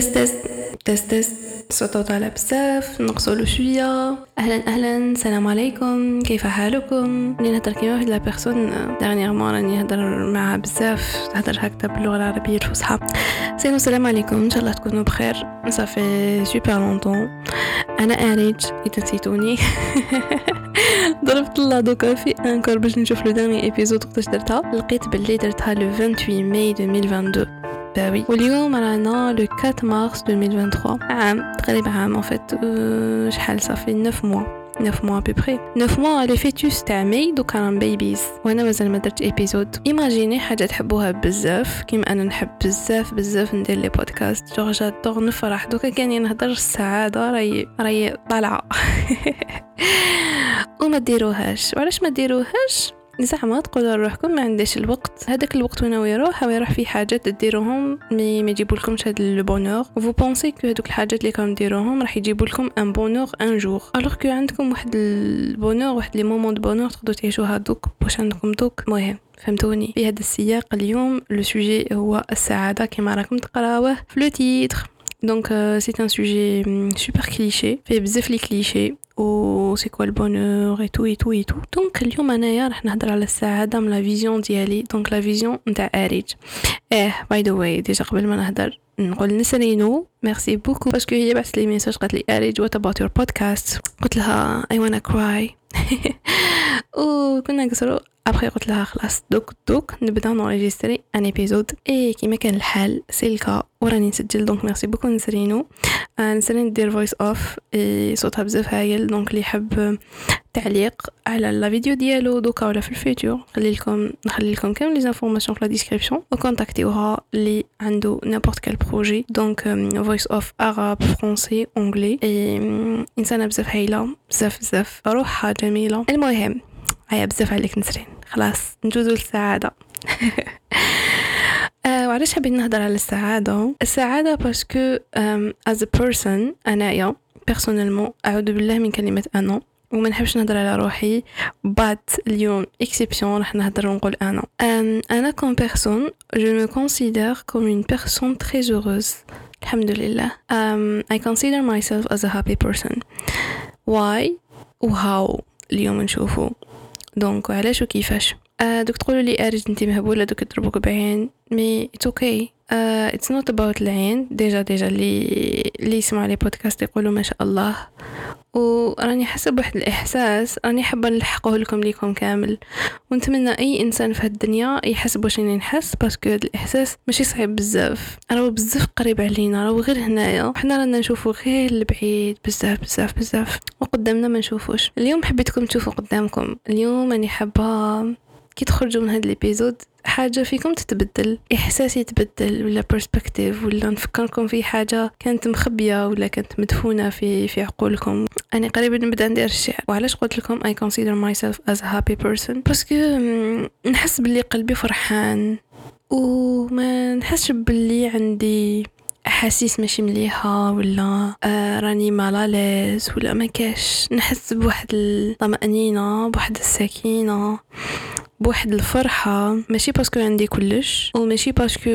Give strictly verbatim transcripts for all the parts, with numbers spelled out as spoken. تست تست تست تست صوته طالع بزاف، نقصولو شويه. اهلا اهلا، السلام عليكم، كيف حالكم؟ راني نهضر كيما واحد لا بيرسون دارنييرمون، راني نهضر معها بزاف، تهضر هكذا باللغه العربيه الفصحى. سينو السلام عليكم، ان شاء الله تكونوا بخير. صافي سوبر لونطون انا اريج يتنسيتوني ضربت الله دوكا في انكور باش نشوف لو داني ايبيزود وقتاش درتها. لقيت باللي درتها لو ثمانية وعشرين ماي ألفين واثنين وعشرين، باوي، واليوم رانا لو أربعة مارس ألفين وثلاثة وعشرين، عام تقريبا عام. ان فيت شحال صافي تسعة موا neuf mois à peu près neuf mois le fœtus تاعي دوك راهم بيبيز وانا مازال ما درت ايبيزود. ايماجيني حاجه تحبوها بزاف كيما انا نحب بزاف بزاف ندير لي بودكاست، جو جادور نفرح دوكا كاني نهضر السعاده راهي راهي طالعه وما ديروهاش. وعلاش ما ديروهاش؟ زعما تقولوا روحكم ما عنديش الوقت، هذاك الوقت وين يروح هو يروح في حاجات ديروهم مي ما يجيبوا لكمش هذا لو بونور، وفو بونسي كو هذوك الحاجات اللي راكم ديروهم راح يجيبوا لكم ان بونور ان جور، الوغ كو عندكم واحد البونور واحد لي مومون دو بونور تقدروا تعيشوها دوك واش عندكم دوك. المهم فهمتوني في هذا السياق. اليوم لو سوجي هو السعاده كما راكم تقراوه في لو تيتر، دونك سي ان سوجي سوبر كليشيه فيه بزاف لي كليشيه و سي كوا البونور اي تو اي تو اي تو. دونك اليوم انايا راح نهضر على السعاده من لا فيزيون ديالي، دونك لا فيزيون نتاع اريج. اه باي ذا واي ديجا قبل ما نهضر نقول لنسرينو ميرسي بوكو باسكو هي بعثت لي ميساج قالت لي اريج وات اباوت يور بودكاست، قلت لها اي وانا كراي و كنا نقصرو ابخي، قلت لها خلاص دوك دوك نبدا نوريجيستري ان ايبيزود. اي كيما كان الحال سي الكا وراني نسجل. دونك ميرسي بوكو نسرينو. نسرين ندير فويس اوف اي صوتها بزاف هايل، دونك اللي يحب تعليق على لا فيديو ديالو دوكا ولا في الفيتور نخلي لكم نخلي لكم كامل لي انفورماسيون في لا ديسكريبسيون، وكونتاكتيوها اللي عنده نابورت كال بروجي. دونك فويس اوف عرب فرونسي انجلي، اي انسانه بزاف هايله بزاف بزاف روحها جميله. المهم هيا بزاف عليك نسرين، خلاص نجوزو للسعاده أه وعلاش حابين نهضر على السعاده؟ السعاده باسكو as a person انايا بيرسونيلمون اعوذ بالله من كلمه انا وما نحبش نهضر على روحي، بات اليوم اكسبسيون راح نهضر ونقول انا أم انا كون بيرسون جو مي كونسيدير كوم اون بيرسون تري جوروز الحمد لله. ام اي كونسيدير ماي سيلف از ا هابي بيرسون. واي وهاو اليوم نشوفو دونك علاش وكيفاش. أه دوك تقولوا لي اريج انت مهبوله دوك تضربوك بعين، مي اتس اوكي اتس نوت اباوت العين. ديجا ديجا اللي اللي يسمع لي بودكاست يقولوا ما شاء الله، وراني حاسه بواحد الاحساس راني حابه نلحقوه لكم ليكم كامل، ونتمنى اي انسان في الدنيا يحس بواش راني نحس باسكو هذا الاحساس ماشي صعيب بزاف، راهو بزاف قريب علينا، راهو غير هنايا حنا رانا نشوفو غير البعيد بزاف بزاف بزاف وقدامنا ما نشوفوش. اليوم حبيتكم تشوفوا قدامكم، اليوم راني حابه كي تخرجوا من هذا الابيزود حاجه فيكم تتبدل، احساسي يتبدل ولا برسبكتيف، ولا نفكركم في حاجه كانت مخبيه ولا كانت مدفونه في في عقولكم. انا قريبا نبدا ندير الشعر. وعلاش قلت لكم اي كونسيدر ماي سيلف از هابي بيرسون؟ باسكو نحس باللي قلبي فرحان وما نحسش باللي عندي احاسيس ماشي مليحه ولا آه راني مالاليز ولا ما كاش، نحس بواحد الطمانينه بواحد السكينه بواحد الفرحه، ماشي باسكو عندي كلش وماشي باسكو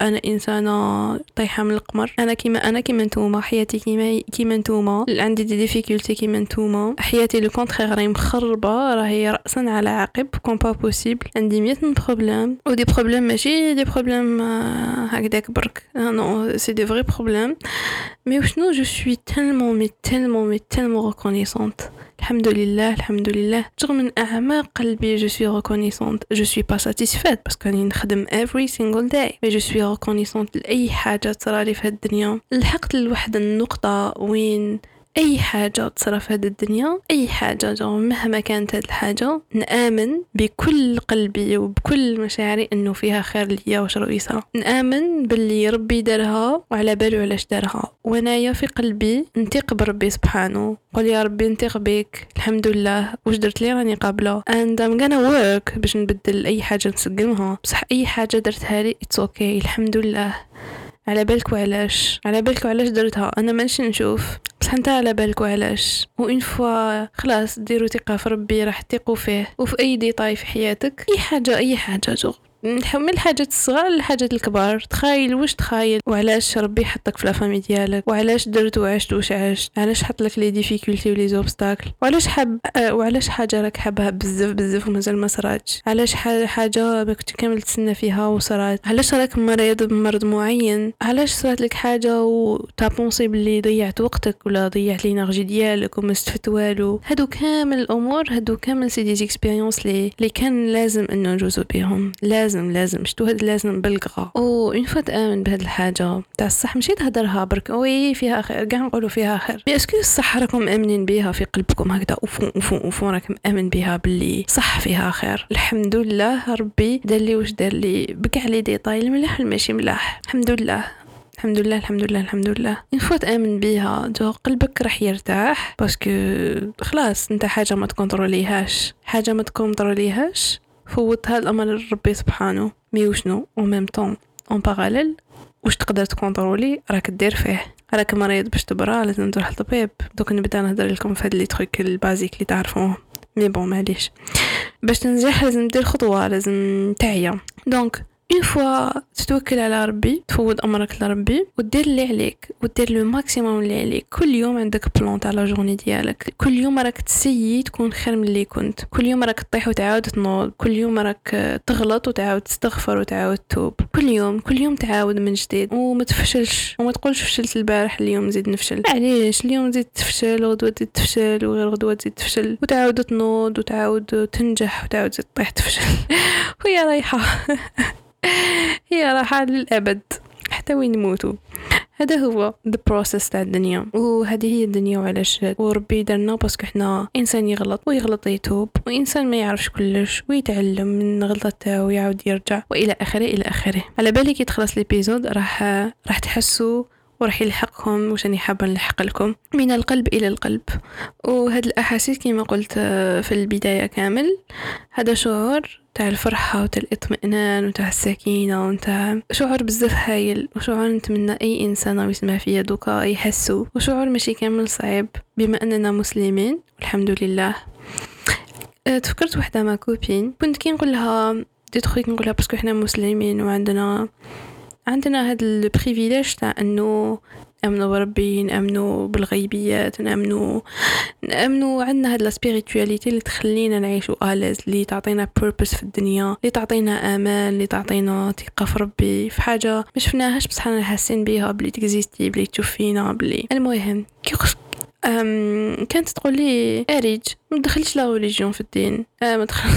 انا انسانه طايحه من القمر. انا كيما انا كيما نتوما، حياتي كيما كيما نتوما، عندي دي ديفيكولتي كيما نتوما، حياتي لو كونترير راهي مخربه راهي راسا على عقب كون با بوسيبل، عندي مية بروبليم ودي بروبليم ماشي دي بروبليم هكذاك برك نو سي دي فري بروبليم. مي وشنو جو سوي تالمون مي تالمون مي تالمون ريكونيسونت الحمد لله الحمد لله، رغم من اعماق قلبي جو سوي ريكونيسونت. جو سوي با ساتيسفيت باسكو راني نخدم افري سينجل داي، مي جو سوي ريكونيسونت لاي حاجه تصرالي في هاد الدنيا. لحقت لواحد النقطه وين اي حاجه تصرى في هاد الدنيا، اي حاجه جو مهما كانت هاد الحاجه، نامن بكل قلبي وبكل مشاعري انه فيها خير ليا وشر ويسرى، نامن باللي ربي دارها وعلى باله علاش دارها، وانايا في قلبي نثق بربي سبحانه، قول يا ربي نثق بك الحمد لله واش درت لي راني قابله and I'm gonna work باش نبدل اي حاجه نسقمها. بصح اي حاجه درتها لي it's okay الحمد لله. على بالك وعلاش، على بالك وعلاش درتها، انا ماشي نشوف بصح انت على بالك وعلاش، وان فوا خلاص ديروا ثقه في ربي راح تثقوا فيه وفي اي ديتاي في حياتك، اي حاجه اي حاجه جو نحمل الحاجات الصغار للحاجات الكبار. تخايل واش تخايل وعلاش ربي حطك في لافامي ديالك، وعلاش درت وعشت واش عشت، علاش حط لك لي ديفيكولتي ولي زوبستاكل، وعلاش حب وعلاش حاجه راك حابها بزاف بزاف ومازال ما صراتش، علاش حاجه ما كنت كامل تسنى فيها وصرات، علاش راك مريض بمرض معين، علاش صرات لك حاجه وتابونسي باللي ضيعت وقتك ولا ضيعت الانرجي ديالك وما استفدت والو. هادو كامل الامور، هادو كامل سي دي اكسبيريونس لي اللي كان لازم انه ندوزو بهم، لازم لازم شتو هاد لازم بلغه. او اون فوا تامن بهاد الحاجه تاع الصح ماشي تهدرها برك وي فيها خير، كاع نقولوا فيها خير، بي اسكو الصح راكم امنين بها في قلبكم هكذا وفون وفون وفون، راكم امن بها باللي صح فيها خير. الحمد لله ربي دار لي واش دار لي بكاع لي ديطاي الملاح ماشي ملاح، الحمد لله الحمد لله الحمد لله الحمد لله. إن فوت آمن بيها جو قلبك رح يرتاح، باسكو خلاص انت حاجة ما تكونتروليهاش، حاجة ما تكونتروليهاش فوتها الأمر ربي سبحانه. مي وشنو وميم طون اون باغاليل واش تقدر تكونترولي راك دير فيه. راك مريض باش تبرا لازم تروح للطبيب، دوك نبدا نهضر لكم في هاد لي تروك البازيك اللي تعرفوه. مي بون معليش، باش تنجح لازم دير خطوة، لازم تعيا. دونك اون فوا تتوكل على ربي، تفوض امرك لربي ودير اللي عليك ودير لو ماكسيموم اللي عليك. كل يوم عندك بلان تاع لا جورني ديالك، كل يوم راك تسيي تكون خير من اللي كنت، كل يوم راك تطيح وتعاود تنوض، كل يوم راك تغلط وتعاود تستغفر وتعاود توب، كل يوم كل يوم تعاود من جديد وما تفشلش وما تقولش فشلت البارح اليوم نزيد نفشل. علاش اليوم نزيد تفشل وغدوه تزيد تفشل وغير غدوه تزيد تفشل وتعاود تنوض وتعاود تنجح وتعاود تطيح تفشل وهي رايحه هي راحة للأبد حتى وين نموتوا. هذا هو the process تاع الدنيا، وهذه هي الدنيا وعلاش وربي درنا، باسكو حنا انسان يغلط ويغلط يتوب، وانسان ما يعرفش كلش ويتعلم من غلطه تاعو ويعاود يرجع والى اخره الى اخره. على بالك يتخلص ليبيزود راح راح تحسوا ورح يلحقكم وشاني حابة نلحق لكم من القلب إلى القلب. وهاد الأحاسيس كما قلت في البداية كامل، هذا شعور تاع الفرحة وتاع الإطمئنان وتاع السكينة وتاع شعور بزاف هايل، وشعور نتمنى أي إنسان ويسمع فيه دوكا يحسو، وشعور ماشي كامل صعيب بما أننا مسلمين والحمد لله. تفكرت وحدة مع كوبين كنت كي نقولها دي تخوي نقولها باسكو إحنا مسلمين وعندنا عندنا هاد البريفيليج تاع انه نامنوا بربي، نامنوا بالغيبيات، نامنوا نامنوا عندنا هاد لا سبيريتواليتي اللي تخلينا نعيشوا آلز، اللي تعطينا بيربس في الدنيا، اللي تعطينا امان، اللي تعطينا ثقه في ربي، في حاجه ما شفناهاش بصح حنا حاسين بيها بلي تكزيستي بلي تشوف فينا بلي. المهم كي أم كانت تقول لي اريج ما دخلش لا ريليجيون في الدين، اه ما دخل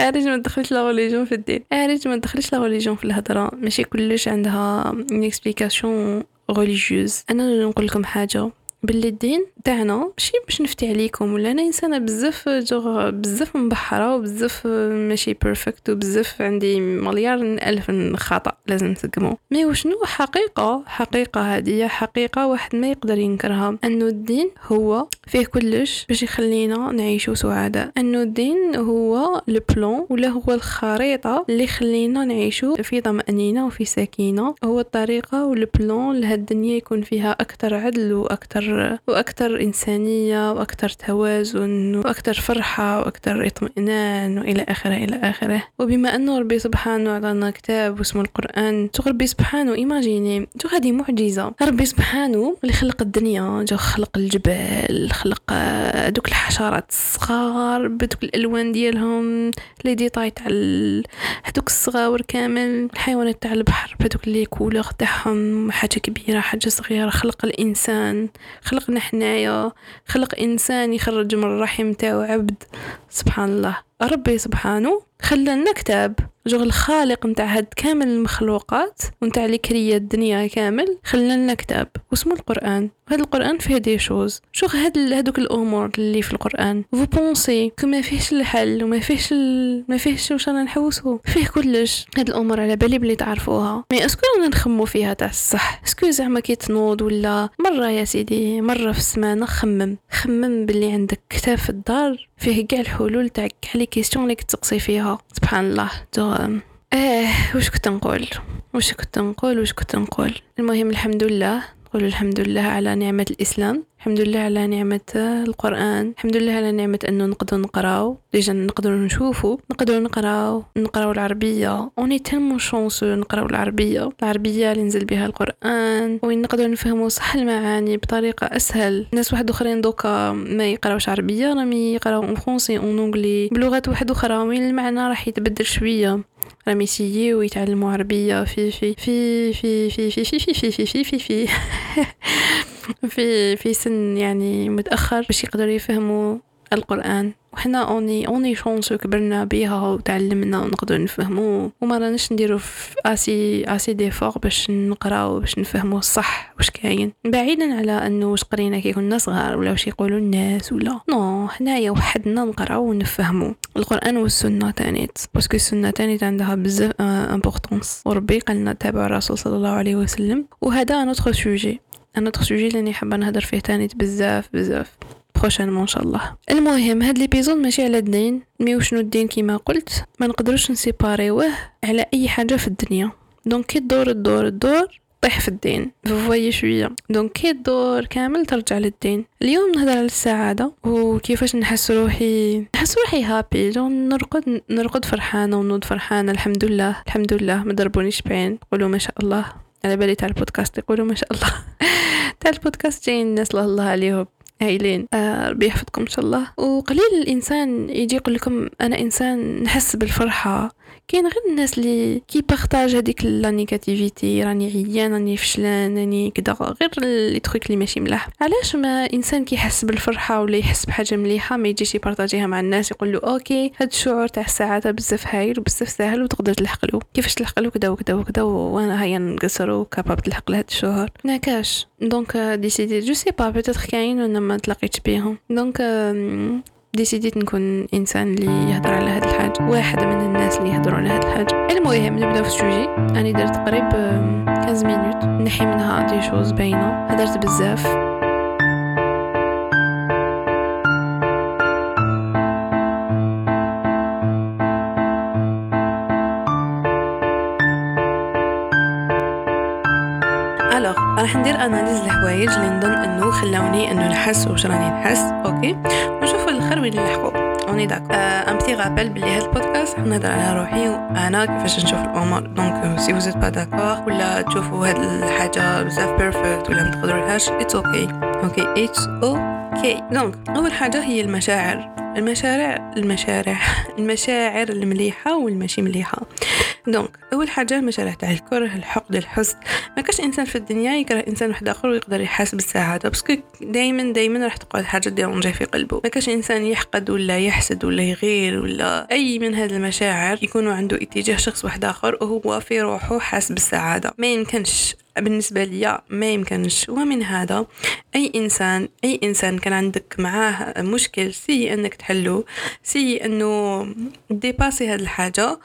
اريج ما دخلش لا ريليجيون في الدين، اريج ما دخلش لا ريليجيون في الهضره، ماشي كلش عندها ان اكسبليكاسيون ريليجيوز. انا نقول لكم حاجه باللي الدين تاعنا ماشي باش نفتي عليكم، ولا انا انسانه بزاف جو بزاف مبحره وبزاف ماشي بيرفكت وبزاف عندي مليار الف خطا لازم نسقمو. مي وشنو حقيقه حقيقه هذه حقيقه واحد ما يقدر ينكرها، انه الدين هو فيه كلش باش يخلينا نعيشوا سعداء، انه الدين هو البلان ولا هو الخريطه اللي خلينا نعيشوا في طمانينه وفي سكينه، هو الطريقه والبلان لهاد الدنيا يكون فيها اكثر عدل واكثر وأكثر إنسانية وأكثر توازن وأكثر فرحة وأكثر إطمئنان وإلى آخره إلى آخره. وبما أنه ربي سبحانه أعطانا كتاب واسمه القرآن، جو ربي سبحانه إيماجيني جو هذه معجزة، ربي سبحانه اللي خلق الدنيا، جو خلق الجبال، خلق دوك الحشرات الصغار بدوك الألوان ديالهم اللي دي طايت على هدوك الصغار كامل، الحيوانات تاع البحر بدوك اللي كولوغ تاعهم، حاجة كبيرة حاجة صغيرة، خلق الإنسان، خلقنا حنايا، خلق إنسان يخرج من الرحم تاعو عبد. سبحان الله ربي سبحانه خلى لنا كتاب، جو الخالق نتاع هاد كامل المخلوقات ونتاع اللي كريا الدنيا كامل خلى لنا كتاب واسمه القرآن. هاد القرآن فيه دي شوز، شو هاد هادوك الامور اللي في القرآن فو بونسي كما فيهش الحل وما فيهش ال... ما فيهش واش رانا نحوسو فيه كلش. هاد الامور على بالي بلي تعرفوها، مي اسكو رانا نخمو فيها تاع الصح؟ اسكو زعما كي تنوض ولا مره يا سيدي مره في السمانه خمم خمم باللي عندك كتاب في الدار فيه كاع الحلول تاع كاع لي كيسيون اللي كتسقسي فيها. سبحان الله اه واش كنت نقول واش كنت نقول واش كنت نقول المهم الحمد لله نقول الحمد لله على نعمة الإسلام، الحمد لله على نعمة القرآن، الحمد لله على نعمة أنه نقدر نقراو ديجا، نقدر نشوفو، نقدر نقراو نقراو العربية. اوني تالمون شونس نقراو العربية، العربية اللي نزل بها القرآن، وين نقدر نفهمو صح المعاني بطريقة أسهل. ناس واحد أخرين دوكا ما يقراوش عربية، رامي يقراو ان فرونسي اون انجلي بلغات واحد أخرى، وين المعنى راح يتبدل شوية. راهم يسييو ويتعلموا عربية في في في في في في في في في في في في في في سن يعني متأخر باش يقدروا يفهموا القرآن. وحنا اوني اوني شونس كبرنا بيها وتعلمنا ونقدر نفهموه، وما راناش نديرو في اسي اسي ديفور باش نقراو باش نفهموه صح واش كاين، بعيدا على انه واش قرينا كي كنا صغار ولا واش يقولوا الناس ولا نو. حنايا وحدنا نقراو ونفهمو القران والسنه تانيت، باسكو السنه تانيت عندها بزاف امبورطونس، وربي قالنا تابع الرسول صلى الله عليه وسلم. وهذا نوتر سوجي نوتر سوجي اللي حابه نهضر فيه تانيت بزاف بزاف بروشانمون ان شاء الله. المهم هاد ليبيزود ماشي على الدين، مي وشنو الدين كيما قلت ما نقدروش نسيباريوه على اي حاجه في الدنيا. دونك كي الدور الدور الدور طيح في الدين فوايا شويه، دونك كي الدور كامل ترجع للدين. اليوم نهضر على السعاده وكيفاش نحس روحي نحس روحي هابي، نرقد نرقد فرحانه ونوض فرحانه. الحمد لله الحمد لله، ما ضربونيش بعين، قولوا ما شاء الله. على بالي تاع البودكاست يقولوا ما شاء الله، تاع البودكاست جايين الناس الله الله عليهم هايلين، آه ربي يحفظكم إن شاء الله. وقليل الإنسان يجي يقول لكم أنا إنسان نحس بالفرحة. كاين غير الناس اللي كي بارطاج هذيك النيجاتيفيتي، راني عيان راني فشلان راني كدا، غير لي تروك اللي ماشي ملاح. علاش ما انسان كيحس بالفرحه ولا يحس بحاجه مليحه ما يجيش يبارطاجيها مع الناس، يقول له اوكي هاد الشعور تاع السعاده بزاف هايل وبزاف ساهل وتقدر تلحقلو، كيفاش تلحقلو كدا وكدا وكدا، وانا هيا نقصر وكاباب تلحق لهاد الشعور ناكاش. دونك ديسيدي جو سي با بيتيتر كاين ولا ما تلاقيتش بيهم، دونك ديسيديت نكون انسان اللي يهضر على هاد الحاجه، واحد من الناس اللي يهضروا على هاد الحاجه. المهم نبداو في السوجي. انا درت قريب خمسة مينوت نحي منها دي شوز باينه، هضرت بزاف. راح ندير اناليز الحوايج اللي نظن انه خلاوني انه نحس واش راني نحس، اوكي، ونشوفوا الاخر وين نلحقوا. اوني داك ان بيتي رابيل بلي هاد البودكاست نهضر على روحي وانا كيفاش نشوف الامور. دونك سي فوزيت با داكور ولا تشوفوا هاد الحاجه بزاف بيرفكت ولا ما تقدروهاش، اتس اوكي اوكي اتس اوكي. دونك اول حاجه هي المشاعر المشارع المشارع المشاعر المليحه والماشي مليحه. دونك اول حاجه المشاعر تاع الكره، الحقد، الحزن. ما كاش انسان في الدنيا يكره انسان واحد اخر ويقدر يحس بالسعاده، باسكو دائما دائما راح تقعد حاجه ديرونجه في قلبه. ما كاش انسان يحقد ولا يحسد ولا يغير ولا اي من هذه المشاعر يكونوا عنده اتجاه شخص واحد اخر وهو في روحه حاس بالسعاده، ما يمكنش بالنسبه ليا ما يمكنش. ومن هذا اي انسان اي انسان كان عندك معاه مشكل سي انك تحله، سي انه ديباسي هذه الحاجه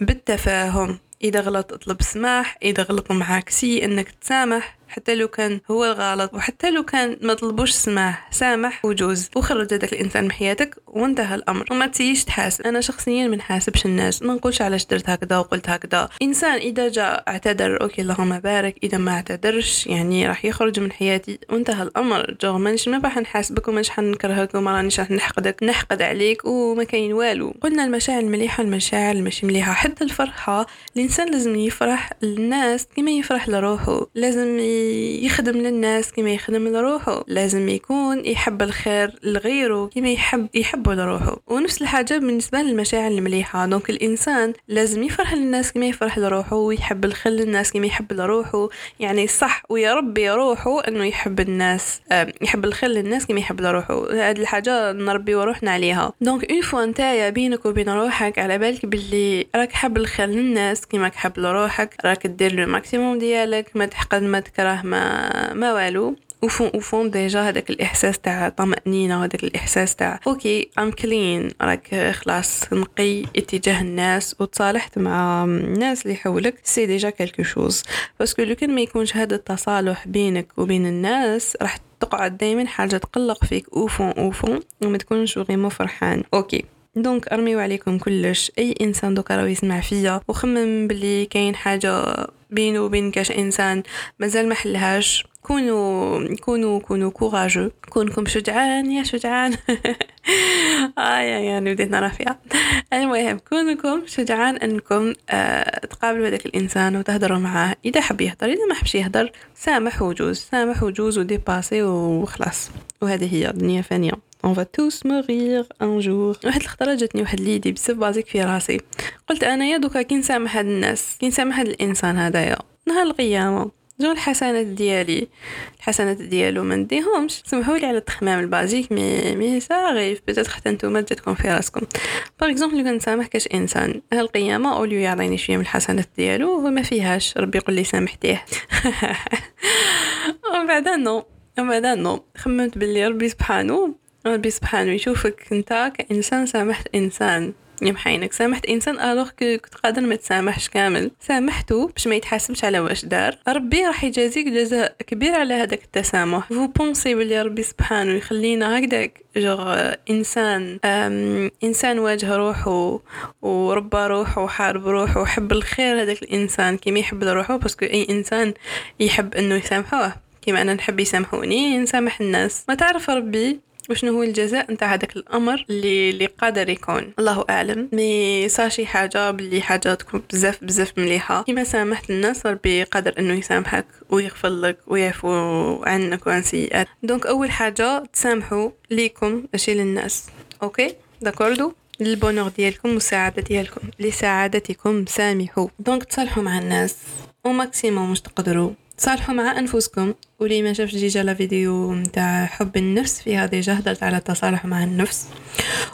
بالتفاهم. اذا غلط اطلب سماح، اذا غلطوا معاك سي انك تسامح حتى لو كان هو الغلط، وحتى لو كان ما طلبوش سماح سامح وجوز وخرج هذاك الانسان من حياتك وانتهى الامر. وما تسييش تحاسب. انا شخصيا ما نحاسبش الناس، ما نقولش علاش درت هكذا وقلت هكذا. انسان اذا جاء اعتذر اوكي اللهم بارك، اذا ما اعتذرش يعني راح يخرج من حياتي وانتهى الامر. جو مانيش ما راح نحاسبك ومانيش حنكرهك وما رانيش راح نحقدك نحقد عليك وما كاين والو. قلنا المشاعر المليحه والمشاعر الماشي مليحه. حتى الفرحه الانسان لازم يفرح للناس كما يفرح لروحه، لازم يخدم للناس كما يخدم لروحه، لازم يكون يحب الخير لغيره كما يحب يحبه لروحه. ونفس الحاجه بالنسبه للمشاعر المليحه. دونك الانسان لازم يفرح للناس كما يفرح لروحه ويحب الخير للناس كما يحب لروحه، يعني صح ويا ربي روحه انه يحب الناس يحب الخير للناس كما يحب لروحه. هذه الحاجه نربي وروحنا عليها. دونك اون فوا نتايا بينك وبين روحك على بالك باللي راك حب الخير للناس كما تحب لروحك، راك دير لو ماكسيموم ديالك، ما تحقد ما تكره ما ما والو. وفون وفون ديجا هذاك الاحساس تاع طمأنينه، هذاك الاحساس تاع اوكي ام كلين، راك خلاص نقي اتجاه الناس وتصالحت مع الناس اللي حولك، سي ديجا كالكو شوز. باسكو لو كان ما يكونش هذا التصالح بينك وبين الناس راح تقعد دائما حاجه تقلق فيك اوفون اوفون وما تكونش غير فرحان. اوكي دونك ارميو عليكم كلش. اي انسان دوكا راه يسمع فيا وخمم بلي كاين حاجه بينه وبين كاش انسان مازال ما حلهاش كونوا كونوا كونوا كوراجو، كونكم شجعان يا شجعان. آه يعني بديت نرى فيها. المهم كونكم شجعان أنكم آه تقابلوا هذاك الإنسان وتهدروا معاه، إذا حب يهدر، إذا ما حبش يهدر سامح وجوز، سامح وجوز وديباسي وخلاص. وهذه هي دنيا فانية. On va tous mourir un jour. واحد الخطرة جاتني واحد ليدي بسبب بازيك في راسي، قلت أنا يا دوكا كي نسامح هاد الناس، كي نسامح هاد الإنسان هدايا نهار القيامة جو الحسنات ديالي، الحسنات ديالو ما نديهمش. سمحوا لي على التخمام البازيك مي مي صاغيف بيتات حتى نتوما جاتكم في راسكم. باغ اكزومبل لو كنسامح كاش انسان هاد القيامه اوليو يعطيني شويه من الحسنات ديالو وما فيهاش، ربي يقول لي سامحتيه. ومن بعد نو ومن بعد نو خممت باللي ربي سبحانه ربي سبحانه يشوفك انت كانسان سامحت انسان يمحينك، سامحت انسان الوغ كنت قادر ما تسامحش كامل، سامحته باش ما يتحاسبش على واش دار، ربي راح يجازيك جزاء كبير على هذاك التسامح. فو بونسي بلي ربي سبحانه يخلينا هكذاك جغ انسان انسان واجه روحه وربى روحه وحارب روحه وحب الخير هذاك الانسان كيما يحب لروحه، باسكو اي انسان يحب انه يسامحوه كيما انا نحب يسامحوني نسامح الناس. ما تعرف ربي وشنو هو الجزاء نتاع هذاك الامر اللي اللي قادر يكون، الله اعلم. مي صاشي حاجه باللي حاجه تكون بزاف بزاف مليحه، كيما سامحت الناس ربي قادر انه يسامحك ويغفر لك ويعفو عنك وعن سيئات. دونك اول حاجه تسامحوا ليكم ماشي للناس، اوكي داكوردو، للبونور ديالكم والسعاده ديالكم، لسعادتكم سامحوا. دونك تصالحوا مع الناس وماكسيموم واش تقدروا، صالحوا مع انفسكم. ولي ما شافش ديجا لا فيديو نتاع حب النفس فيها ديجا هضرت على التصالح مع النفس،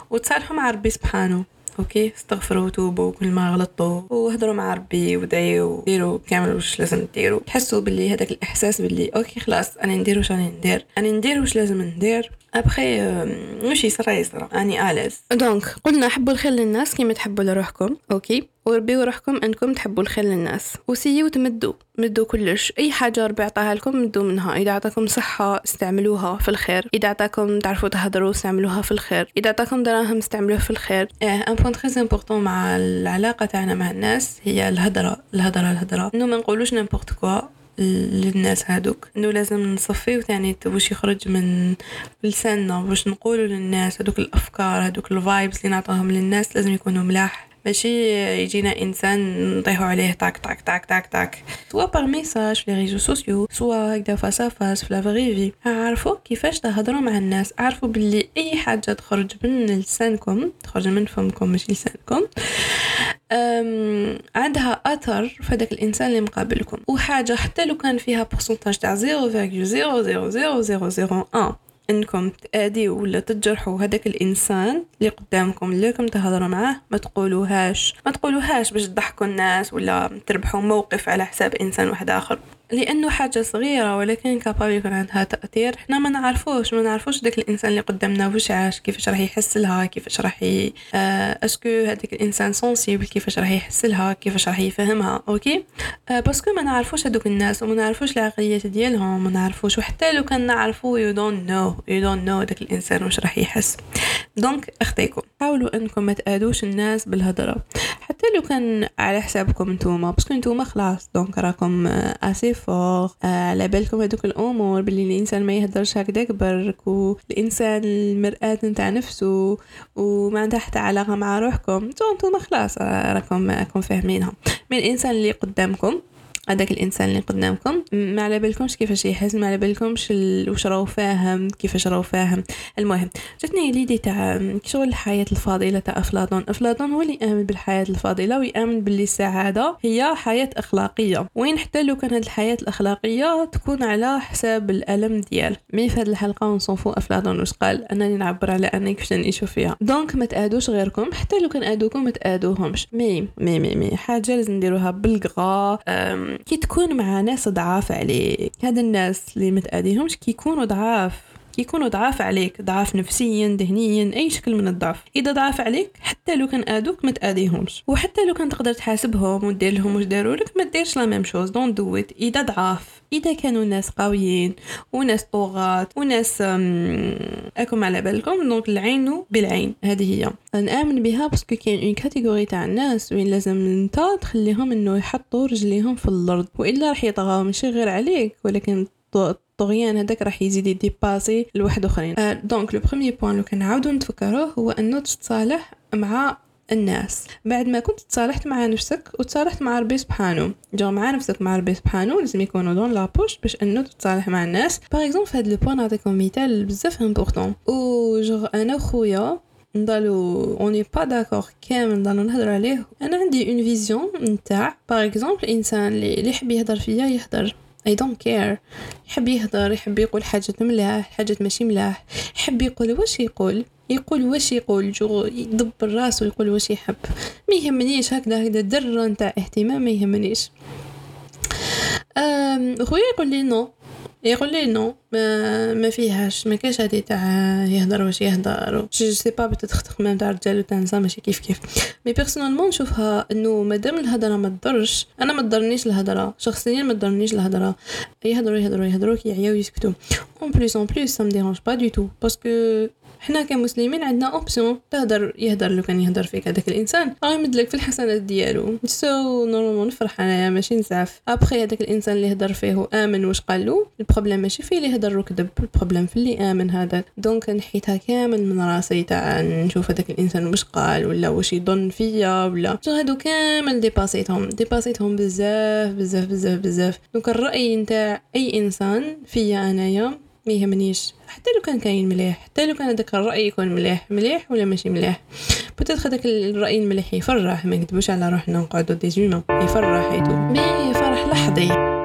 وتصالحوا مع ربي سبحانه. اوكي استغفروا وتوبوا كل ما غلطوا، وهضروا مع ربي ودعيوا ديروا كامل واش لازم ديروا. تحسوا باللي هذاك الاحساس باللي اوكي خلاص انا ندير واش انا ندير، انا ندير واش لازم ندير، ابخي واش يصرا يصرا، اني اليز. دونك قلنا حبوا الخير للناس كيما تحبوا لروحكم، اوكي، وربيوا روحكم انكم تحبوا الخير للناس، وسيو تمدوا مدوا كلش، اي حاجه ربي عطاها لكم مدوا منها. اذا عطاكم صحه استعملوها في الخير، اذا عطاكم تعرفوا تهضروا استعملوها في الخير، اذا عطاكم دراهم استعملوها في الخير. اه ان بوين تري امبورطون مع العلاقه تاعنا مع الناس هي الهضره الهضره الهضره، انه ما نقولوش نيمبورط كوا للناس هادوك، انه لازم نصفي وثاني واش يخرج من لساننا واش نقولوا للناس، هادوك الافكار هادوك الفايبس اللي نعطوهم للناس لازم يكونوا ملاح، ماشي يجينا انسان نطيحوا عليه تاك تاك تاك تاك تاك، سواء بار ميساج في لي ريزو سوسيو، سواء هكذا فاسا فاس في لافريفي. عارفوا كيفاش تهضروا مع الناس، عارفوا باللي اي حاجه تخرج من لسانكم تخرج من فمكم ماشي لسانكم عندها اثر في هذاك الانسان اللي مقابلكم. وحاجه حتى لو كان فيها بورسنتاج تاع صفر فاصلة صفر صفر صفر صفر واحد انكم تأديوا ولا تجرحوا هذاك الانسان اللي قدامكم اللي راكم تهضروا معاه، ما تقولوهاش ما تقولوهاش باش تضحكوا الناس ولا تربحوا موقف على حساب انسان واحد اخر، لانه حاجه صغيره ولكن كابابل يكون عندها تاثير احنا ما نعرفوش ما نعرفوش داك الانسان اللي قدامنا واش عاش، كيفاش راح يحس لها، كيفاش راح ي... اسكو هذاك الانسان سونسيبل، كيفاش راح يحس لها، كيفاش راح يفهمها. اوكي أه باسكو ما نعرفوش هذوك الناس وما نعرفوش العقليات ديالهم، ما نعرفوش، وحتى لو كان نعرفو يو دونت نو يو دونت نو داك الانسان واش راح يحس. دونك اختيكم حاولوا انكم ما تاذوش الناس بالهضره حتى لو كان على حسابكم نتوما، باسكو نتوما خلاص دونك راكم اسيف فوق على بالكم هذوك الامور باللي الانسان ما يهدرش هكذاك برك، والانسان المراه نتاع نفسه وما عندها حتى علاقه مع روحكم، نتوما خلاص راكم راكم فاهمينها. من الانسان اللي قدامكم هذاك الانسان اللي قدامكم ما على بالكمش كيفاش يحس، ما على بالكمش واش راهو فاهم كيفاش راهو فاهم. المهم جاتني ليدي تاع شغل الحياه الفاضله تاع افلاطون. افلاطون هو اللي امن بالحياه الفاضله ويامن باللي السعاده هي حياه اخلاقيه، وين حتى لو كان هذه الحياه الاخلاقيه تكون على حساب الالم ديال مي. في هذه الحلقه ونصنفو افلاطون واش قال، انني نعبر على اني كيفاش نعيشو فيها. دونك ما تاذوش غيركم حتى لو كان اذوكم ما تاذوهمش. مي مي مي, مي. حاجه لازم نديروها بالغا كي تكون مع ناس ضعاف عليك، هاد الناس اللي متأديهمش كيكونوا ضعاف كيكونوا ضعاف عليك، ضعاف نفسيا ذهنيا اي شكل من الضعف. اذا ضعاف عليك حتى لو كان ادوك متأديهمش، وحتى لو كان تقدر تحاسبهم ودير لهم واش داروا لك ما ديرش لا ميم شوز، دون دو ات. اذا ضعاف، اذا كانوا ناس قويين وناس طغاة وناس اكم على بالكم، دونك العين بالعين هذه هي نامن بها، باسكو كاين اون كاتيجوري تاع الناس وين لازم انت تخليهم انه يحطوا رجليهم في الارض، والا راح يطغاو ماشي غير عليك ولكن الطغيان هذاك راح يزيد يديباسي لواحد اخرين. دونك لو بروميير بوين لو كنعاودو نتفكروه هو انه تتصالح مع الناس بعد ما كنت تصالحت مع نفسك وتصالحت مع ربي سبحانه. جو مع نفسك مع ربي سبحانه لازم يكونوا دون لابوش باش انه تتصالح مع الناس. باغ اكزومبل فهاد لو بوين نعطيكم مثال بزاف امبورطون. و جو انا خويا ندالو اوني با داكور كامل ندالو نهضر عليه. انا عندي اون فيزيون نتاع باغ اكزومبل الانسان اللي يحب يهضر فيا يهضر I don't care. يحب يهضر يحب يقول حاجة ملاح حاجة ماشي ملاح يحب يقول واش يقول يقول واش يقول جو يدبر راسه ويقول واش يحب ما يهمنيش. هكذا هكذا الدرة نتاع اهتمام ما يهمنيش. خويا يقول لي نو يقول لي نو ما, ما فيهاش ما كاش هذه تاع يهضر واش يهضر جو سي با بتتخطق مام تاع الرجال وتاع النساء ماشي كيف كيف. مي بيرسونالمون نشوفها انه مادام الهضره ما تضرش انا ما تضرنيش الهضره شخصيا ما تضرنيش الهضره. يهضروا يهضروا يهضروا كيعياو يسكتوا اون بليس اون بليس سا ما ديرونج با دو تو باسكو حنا كمسلمين عندنا اوبسيون تهضر يهضر لو كان يهضر فيك هذاك الانسان راه يمدلك في الحسنات ديالو سو نورمالمون نفرح انايا ماشي نزعف. ابري هذاك الانسان اللي يهضر فيه امن واش قالو البروبليم ماشي فيه اللي يهضر وكذب البروبليم في اللي امن هذاك. دونك نحيتها كامل من راسي تاع نشوف هذاك الانسان واش قال ولا واش يظن فيا ولا هادو كامل ديباسيتهم ديباسيتهم بزاف بزاف بزاف بزاف. دونك الراي نتاع اي انسان فيا انايا ما يهمنيش حتى لو كان كاين مليح حتى لو كان هذاك الراي يكون مليح مليح ولا ماشي مليح. بوتيت هذاك الراي المليح يفرح ما نكذبوش على روحنا نقعدوا ديجيما يفرح حيتو مي فرح لحظي.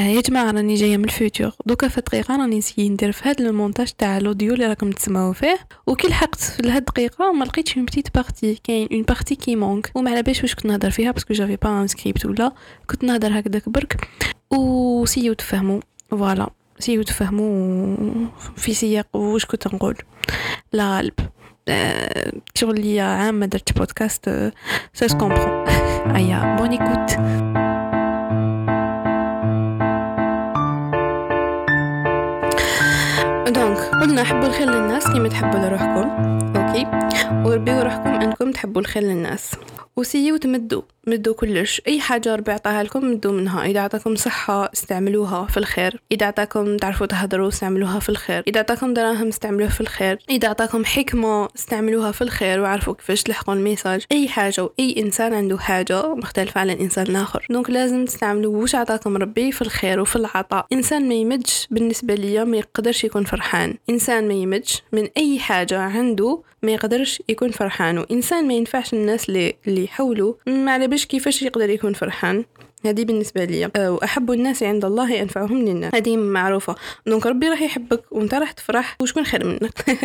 يا جماعه راني جايه من الفوتور دوكا في دقيقه راني نسيي ندير في هذا المونتاج تاع الاوديو اللي راكم تسمعوا فيه وكي لحقت في هذه الدقيقه ما لقيتش اون بتيت بارتي كاين اون بارتي كي مونك وما على باليش واش كنت نهضر فيها باسكو جافي با ان سكريبت ولا كنت نهضر هكذاك برك و سيو تفهموا فوالا سيو تفهموا في سياق واش كنت نقول لا قلب شغل ليا عام درت بودكاست سا سكومبرون ايا بون ايكوت. دونك قلنا حبوا الخير للناس كيما تحبوا لروحكم اوكي وربيوا روحكم انكم تحبوا الخير للناس وسيو تمدوا مدوا كلش اي حاجه ربي عطاها لكم مدوا منها. اذا عطاكم صحه استعملوها في الخير. اذا عطاكم تعرفوا تهضروا استعملوها في الخير. اذا عطاكم دراهم استعملوها في الخير. اذا عطاكم حكمه استعملوها في الخير وعرفوا كيفاش تلحقوا الميساج. اي حاجه واي انسان عنده حاجه مختلفه على الانسان الاخر دونك لازم تستعملوا واش عطاكم ربي في الخير وفي العطاء. انسان ما يمدش بالنسبه ليا ما يقدرش يكون فرحان. انسان ما يمدش من اي حاجه عنده ما يقدرش يكون فرحان. وانسان ما ينفعش الناس اللي اللي حوله ما باش كيفاش يقدر يكون فرحان. هذه بالنسبه لي أه واحب الناس عند الله ينفعهم للناس هذه معروفه. دونك ربي راح يحبك وانت راح تفرح وشكون خير منك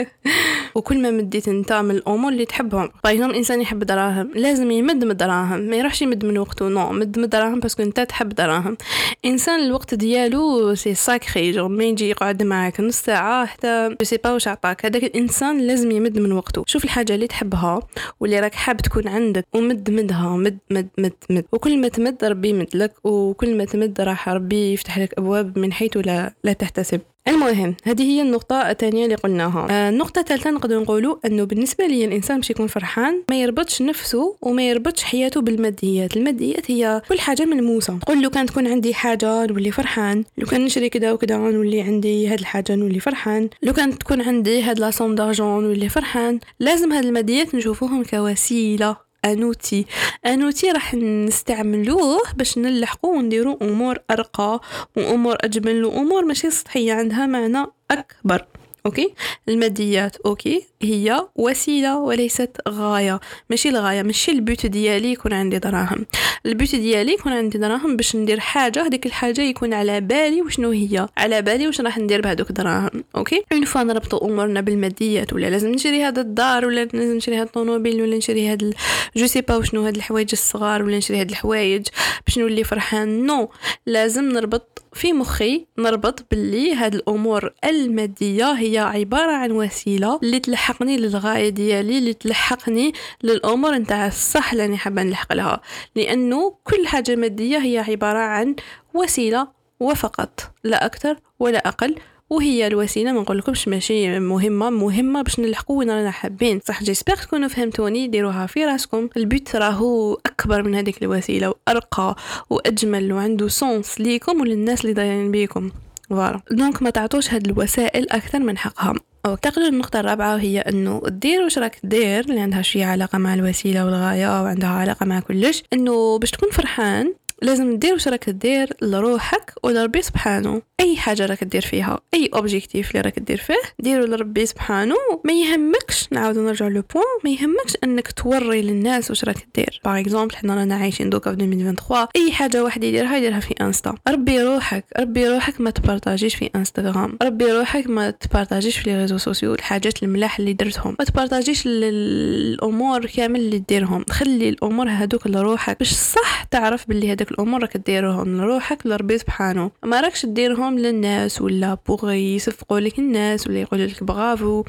وكل ما مديت انت من الامور اللي تحبهم باغيهم. انسان يحب دراهم لازم يمد من الدراهم ما يروحش يمد من وقته نو مد من الدراهم باسكو انت تحب دراهم. انسان الوقت ديالو سي ساكري جو ما يجي يقعد معك نص ساعه حتى سي با واش عطاك هذاك الانسان لازم يمد من وقته. شوف الحاجه اللي تحبها واللي راك حاب تكون عندك ومد مدها مد مد مد, مد. وكل ما تمد ربي لك وكل ما تمد راح ربي يفتح لك أبواب من حيث لا, لا تحتسب. المهم هذه هي النقطة الثانية اللي قلناها. النقطة الثالثة نقدر نقولوا أنه بالنسبة لي الإنسان باش يكون فرحان ما يربطش نفسه وما يربطش حياته بالماديات. الماديات هي كل حاجة ملموسة. قل لو كان تكون عندي حاجة نولي فرحان لو كان نشري كذا وكذا نولي عندي هاد الحاجة نولي فرحان لو كان تكون عندي هاد لا سوم دارجون نولي فرحان. لازم هاد الماديات نشوفوهم كوسيلة انوتي انوتي راح نستعملوه باش نلحقوا ونديروا امور ارقى وامور اجمل وامور ماشي سطحيه عندها معنى اكبر. اوكي الماديات اوكي هي وسيله وليست غايه. ماشي الغايه ماشي البوت ديالي يكون عندي دراهم. البوت ديالي يكون عندي دراهم باش ندير حاجه هذيك الحاجه يكون على بالي وشنو هي على بالي واش راح ندير بهذوك الدراهم. اوكي اون فوا نربطوا امورنا بالماديات ولا لازم نشري هذا الدار ولا لازم نشري هذا الطوموبيل ولا نشري هذا جو سي با وشنو هاد الحوايج الصغار ولا نشري هاد الحوايج باش نولي فرحان نو no. لازم نربط في مخي نربط باللي هاد الامور الماديه هي عباره عن وسيله اللي تلحقني للغايه ديالي اللي تلحقني للامور نتاع الصح اللي انا حابه نلحق لها. لانه كل حاجه ماديه هي عباره عن وسيله وفقط لا اكثر ولا اقل وهي الوسيله ما نقولكمش ماشي مهمه مهمه باش نلحقوا وين رانا حابين. صح جيسبر تكونوا فهمتوني، ديروها في راسكم، البيت راهو اكبر من هذيك الوسيله وارقى واجمل وعنده سونس ليكم وللناس اللي دايرين بيكم. فوالا دونك ما تعطوش هاد الوسائل اكثر من حقهم. او تقل النقطه الرابعه هي انه دير واش راك دير اللي عندها شويه علاقه مع الوسيله والغايه وعندها علاقه مع كلش، انه باش تكون فرحان لازم دير واش راك دير لروحك ولربي سبحانه. اي حاجه راك دير فيها، اي اوبجيكتيف اللي راك دير فيه ديرو لربي سبحانه. ما يهمكش، نعاودو نرجعو لو بوين، ما يهمكش انك توري للناس واش راك دير. باغ اكزومبل حنا رانا عايشين دوكا في ألفين وثلاثة وعشرين، اي حاجه واحد يديرها يديرها في انستا. ربي روحك ربي روحك ما تبارطاجيش في انستغرام، ربي روحك ما تبارطاجيش في لي ريزو سوسيو الحاجات الملاح اللي درتهم، ما تبارطاجيش الامور كامل اللي ديرهم. خلي الامور هذوك لروحك باش صح تعرف باللي هذوك الامور راك ديرهم لروحك لربي سبحانه، ما راكش ديرهم للناس ولا بوغ يصفقوا لك الناس ولا يقولوا لك برافو،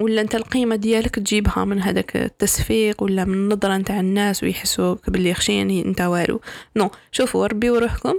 ولا انت القيمه ديالك تجيبها من هذاك التصفيق ولا من النظره نتاع الناس ويحسوك باللي خشين انت والو. نو، شوفوا ربي وروحكم،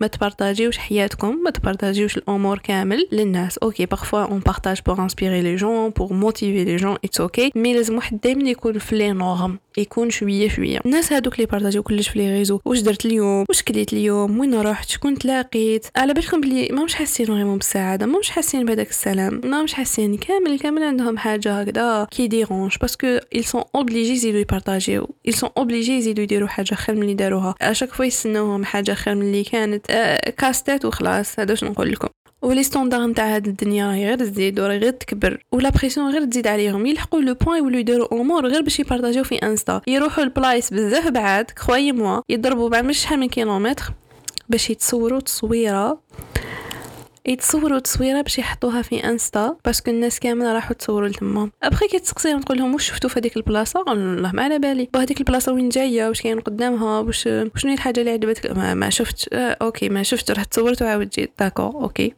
ما تبارطاجيوش حياتكم، ما تبارطاجيوش الامور كامل للناس. اوكي بارفوا اون بارطاج بور انسبيري لي جون، بور موتيفي لي جون، اتس اوكي، مي لازم واحد دائما يكون في لي نورم، يكون شويه شويه. الناس هذوك اللي بارطاجيو كلش في لي ريزو، واش درت اليوم، واش كليت اليوم، وين رحت، شكون تلاقيت، على بالكم بلي ماهمش حاسين غير بالسعاده، ماهمش حاسين بهذاك السلام، ماهمش حاسين كامل كامل عندهم حاجه هكذا كي ديرونج، باسكو ils sont obligés يزيدوا يبارطاجيو، ils sont obligés يزيدوا يديروا حاجه خير من اللي داروها، على شاك فوا يستناوهم حاجه خير من اللي كانت. آه كاستات وخلاص، هذا واش نقول لكم. ولي ستاندار نتاع هاد الدنيا راهي غير تزيد وراهي غير تكبر، ولا بريسيون غير تزيد عليهم، يلحقوا لو بوين يولوا يديروا امور غير باش يبارطاجيو في انستا، يروحوا لبلايص بزاف بعاد كخويا موا، يضربوا بعد مش شحال من كيلومتر باش يتصوروا تصويره يتصوروا تصويره باش يحطوها في انستا، باسكو الناس كامل راحوا تصوروا لتما. ابخي كيتسقسيهم تقول لهم واش شفتوا في هذيك البلاصه، والله ما على بالي، وهذيك البلاصه وين جايه، واش كاين قدامها، واش شنو هي الحاجه اللي عجبتك، ما, ما شفتش. آه اوكي ما شفتش، رحت صورت وعاود جيت، داكور اوكي.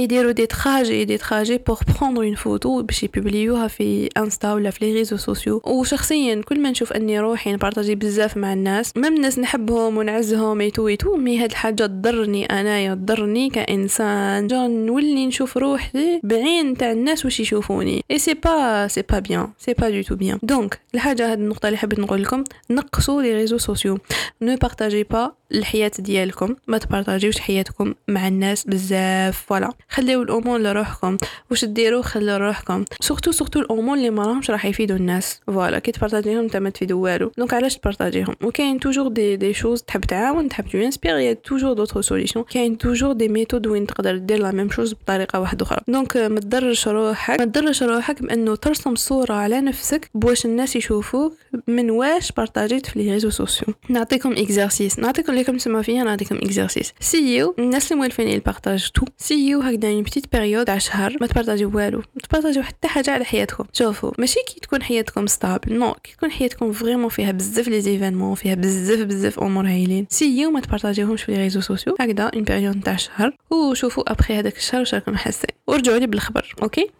يديروا دي تراجي دي تراجي بور بروندر اون فوتو باش يبوبليوها في انستا ولا في لي ريزو سوسيو. وشخصيا كل ما نشوف اني روحي نبارطاجي بزاف مع الناس، ما الناس نحبهم ونعزهم ايتويتو، مي هاد الحاجه تضرني انايا، تضرني كانسان، جون نولي نشوف روحي بعين تاع الناس واش يشوفوني، اي سي با سي با بيان، سي با دو تو بيان. دونك الحاجه هاد النقطه اللي حبيت نقول لكم، نقصوا لي ريزو سوسيو، نو بارطاجي با الحياه ديالكم، ما تبارطاجيوش حياتكم مع الناس بزاف. فوالا خليو الامور لروحكم، واش ديروا خليو لروحكم، سورتو سورتو الامور اللي ما راهمش راح يفيدوا الناس. فوالا كي تبارطاجيهم انت ما تفيدوا والو، دونك علاش تبارطاجيهم؟ وكاين توجور دي دي شوز تحب تعاون، تحب تنسبيري، توجور دوتر سوليوشن، كاين توجور دي ميثود وين تقدر دير لا ميم شوز بطريقه واحده اخرى. دونك ما تضرش روحك، ما تضرش روحك بانه ترسم صوره على نفسك بواش الناس يشوفوك من واش بارطاجيت في لي ريزو سوسيو. نعطيكم اكزرسيس، نعطيكم ليكم تسمعوا فيا، نعطيكم اكزرسيس. سيو الناس اللي موالفين يبارطاج تو، سيو هكذا اون بيتيت بيريود على شهر ما تبارطاجيو والو، ما تبارطاجيو حتى حاجه على حياتكم. شوفوا ماشي كي تكون حياتكم ستابل، نو كي تكون حياتكم فريمون فيها بزاف لي زيفينمون، فيها بزاف بزاف امور هايلين، سيو ما تبارطاجيوهمش في لي ريزو سوسيو هكذا اون بيريود تاع شهر، وشوفوا ابخي هذاك الشهر واش راكم حاسين ورجعوا لي بالخبر. اوكي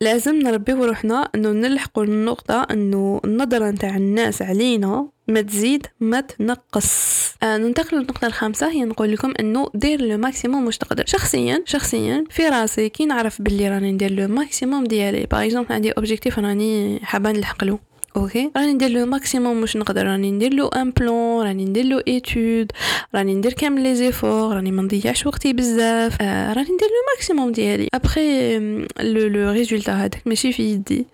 لازم نربيو روحنا انه نلحقوا النقطه انه النظره نتاع الناس علينا ما تزيد ما تنقص. آه ننتقل للنقطه الخامسه، هي نقول لكم انه دير لو ماكسيموم واش تقدر. شخصيا شخصيا في راسي كي نعرف باللي راني ندير لو ماكسيموم ديالي، باغ اكزومبل عندي اوبجيكتيف راني حابه نلحق له، اوكي راني ندير لو ماكسيموم واش نقدر، راني ندير له ان بلان، راني ندير له ايتود، راني ندير كامل لي زيفور، راني ما نضيعش وقتي بزاف، آه راني ندير لو ماكسيموم ديالي. ابري لو لو ريزولتا هذاك ماشي في يدي،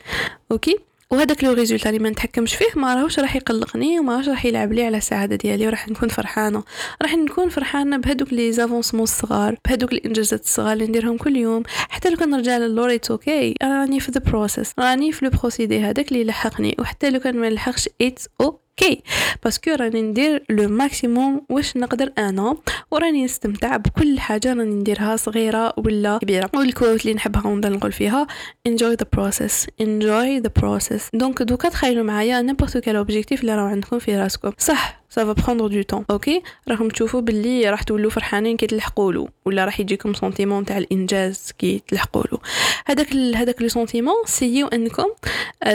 اوكي وهذاك لو ريزولتا اللي ما نتحكمش فيه ما راهوش راح يقلقني وما راهوش راح يلعب لي على السعاده ديالي، وراح نكون فرحانه، راح نكون فرحانه بهذوك لي زافونسمون الصغار، بهذوك الانجازات الصغار اللي نديرهم كل يوم، حتى لو كان نرجع للوريت اوكي راني في ذا بروسيس، راني في لو بروسيدي هذاك اللي لحقني، وحتى لو كان ما نلحقش اتس او كي باسكو راني ندير لو ماكسيموم واش نقدر انا، وراني نستمتع بكل حاجه راني نديرها صغيره ولا كبيره. والكوت اللي نحبها ونضل نقول فيها enjoy the process enjoy the process. دونك دوكا تخيلوا معايا نيمبورت كال اوبجيكتيف اللي راه عندكم في راسكم، صح سا فا بروندر دو طون، اوكي راكم تشوفوا باللي راح تولوا فرحانين كي تلحقوا له، ولا راح يجيكم سنتيمون تاع الانجاز كي تلحقوا له هذاك هذاك لو سنتيمون. سيو انكم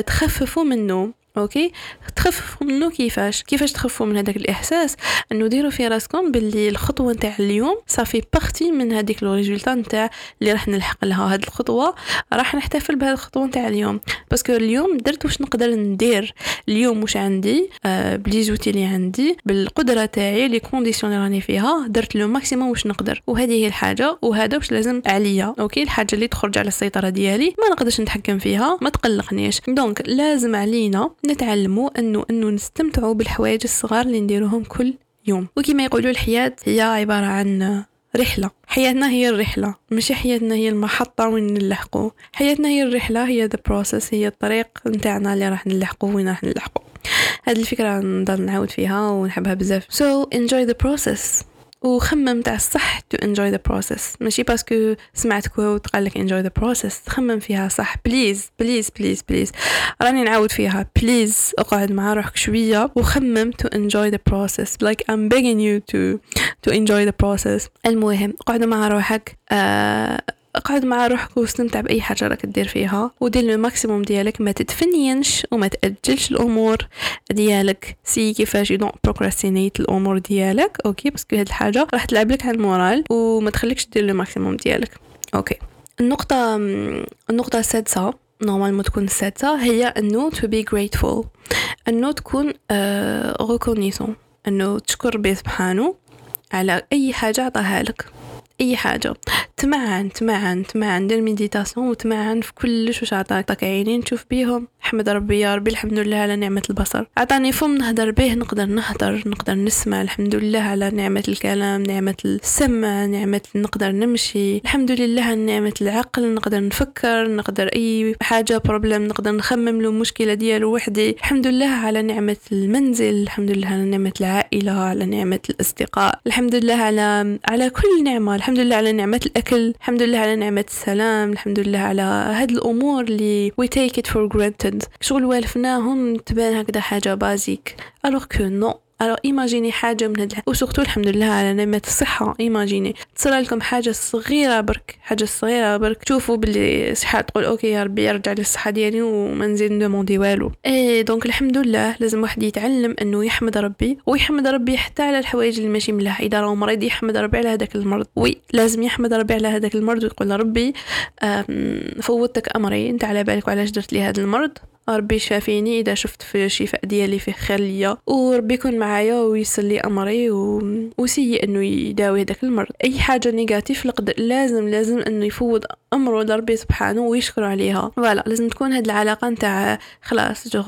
تخففوا منه، اوكي تخففوا منه. كيفاش كيفاش تخففوا من هذاك الاحساس؟ انه ديروا في راسكم باللي الخطوه نتاع اليوم صافي بارتي من هذيك لو ريزولتا نتاع اللي راح نلحق لها. هذه الخطوه راح نحتفل بهذه الخطوه نتاع اليوم باسكو اليوم درت واش نقدر ندير اليوم، واش عندي آه بلي زوتي اللي عندي، بالقدره تاعي، لي كونديسيون اللي راني فيها، درت لو ماكسيموم واش نقدر، وهذه هي الحاجه وهذا واش لازم عليا. اوكي الحاجه اللي تخرج على السيطره ديالي ما نقدرش نتحكم فيها، ما تقلقنيش. دونك لازم علينا نتعلموا انه انه نستمتعوا بالحوايج الصغار اللي نديروهم كل يوم. وكما يقولوا الحياه هي عباره عن رحله، حياتنا هي الرحله، ماشي حياتنا هي المحطه وين نلحقوا. حياتنا هي الرحله، هي the process، هي الطريق نتاعنا اللي راح نلحقوا وين راح نلحقوا. هذه الفكره نضل نعاود فيها ونحبها بزاف. so enjoy the process، وخمم تاع الصح to enjoy the process، ماشي باسكو سمعت كوت قال لك enjoy the process. خمم فيها صح، بليز بليز بليز بليز، راني نعاود فيها، بليز اقعد مع روحك شويه وخمم to enjoy the process like I'm begging you to to enjoy the process. المهم اقعد مع روحك، آه اقعد مع روحك واستمتع باي حاجه راك دير فيها، ودير الماكسيموم ديالك، ما تتفنينش وما تاجلش الامور ديالك. سي كيفاش دون بروكراستينيت الامور ديالك، اوكي باسكو هاد الحاجه راح تلعب لك على المورال وما تخليكش دير الماكسيموم ديالك. اوكي النقطه النقطه السادسه، نورمالمون تكون السادسه، هي انه to be grateful، انه تكون ريكونيسون، آه انه تشكر به سبحانه على اي حاجه عطاها لك. اي حاجه تمعن تمعن تمعن دير ميديتاسيون وتمعن في كلش واش عطاك. عينين نشوف بيهم، احمد ربي يا ربي الحمد لله على نعمه البصر، عطاني فم نهضر به، نقدر نهضر، نقدر نسمع، الحمد لله على نعمه الكلام، نعمه السمع، نعمه نقدر نمشي، الحمد لله على نعمه العقل، نقدر نفكر، نقدر اي حاجه بروبليم نقدر نخمم له المشكله ديالو وحدي، الحمد لله على نعمه المنزل، الحمد لله على نعمه العائله، على نعمه الاصدقاء، الحمد لله على على كل نعمه، الحمد لله على نعمه الاكل، الحمد لله على نعمه السلام، الحمد لله على هاد الامور اللي we take it for granted، شغل والفناهم تبان هكذا حاجه بازيك alors que non. alors ايماجيني حاجه من هاد الح... وسورتو الحمد لله على نعمه الصحه. ايماجيني تصرى لكم حاجه صغيره برك، حاجه صغيره برك، تشوفوا باللي صحه، تقول اوكي يا ربي يرجع لي الصحه ديالي وما نزيد ندوموندي والو. اي دونك الحمد لله لازم واحد يتعلم انه يحمد ربي، ويحمد ربي حتى على الحوايج اللي ماشي مليحه. اذا راه مريض يحمد ربي على هذاك المرض، وي لازم يحمد ربي على هذاك المرض ويقول ربي فوتك امري، انت على بالك وعلاش درت لي هذا المرض، ربي شافيني، اذا شفت في الشفاء ديالي فيه خير ليا، وربي يكون معايا ويسر لي امري و... وسي انه يداوي هذاك المرض. اي حاجه نيجاتيف لازم لازم انه يفوض امره لربي سبحانه ويشكره عليها. فوالا لازم تكون هاد العلاقه نتاع خلاص جو...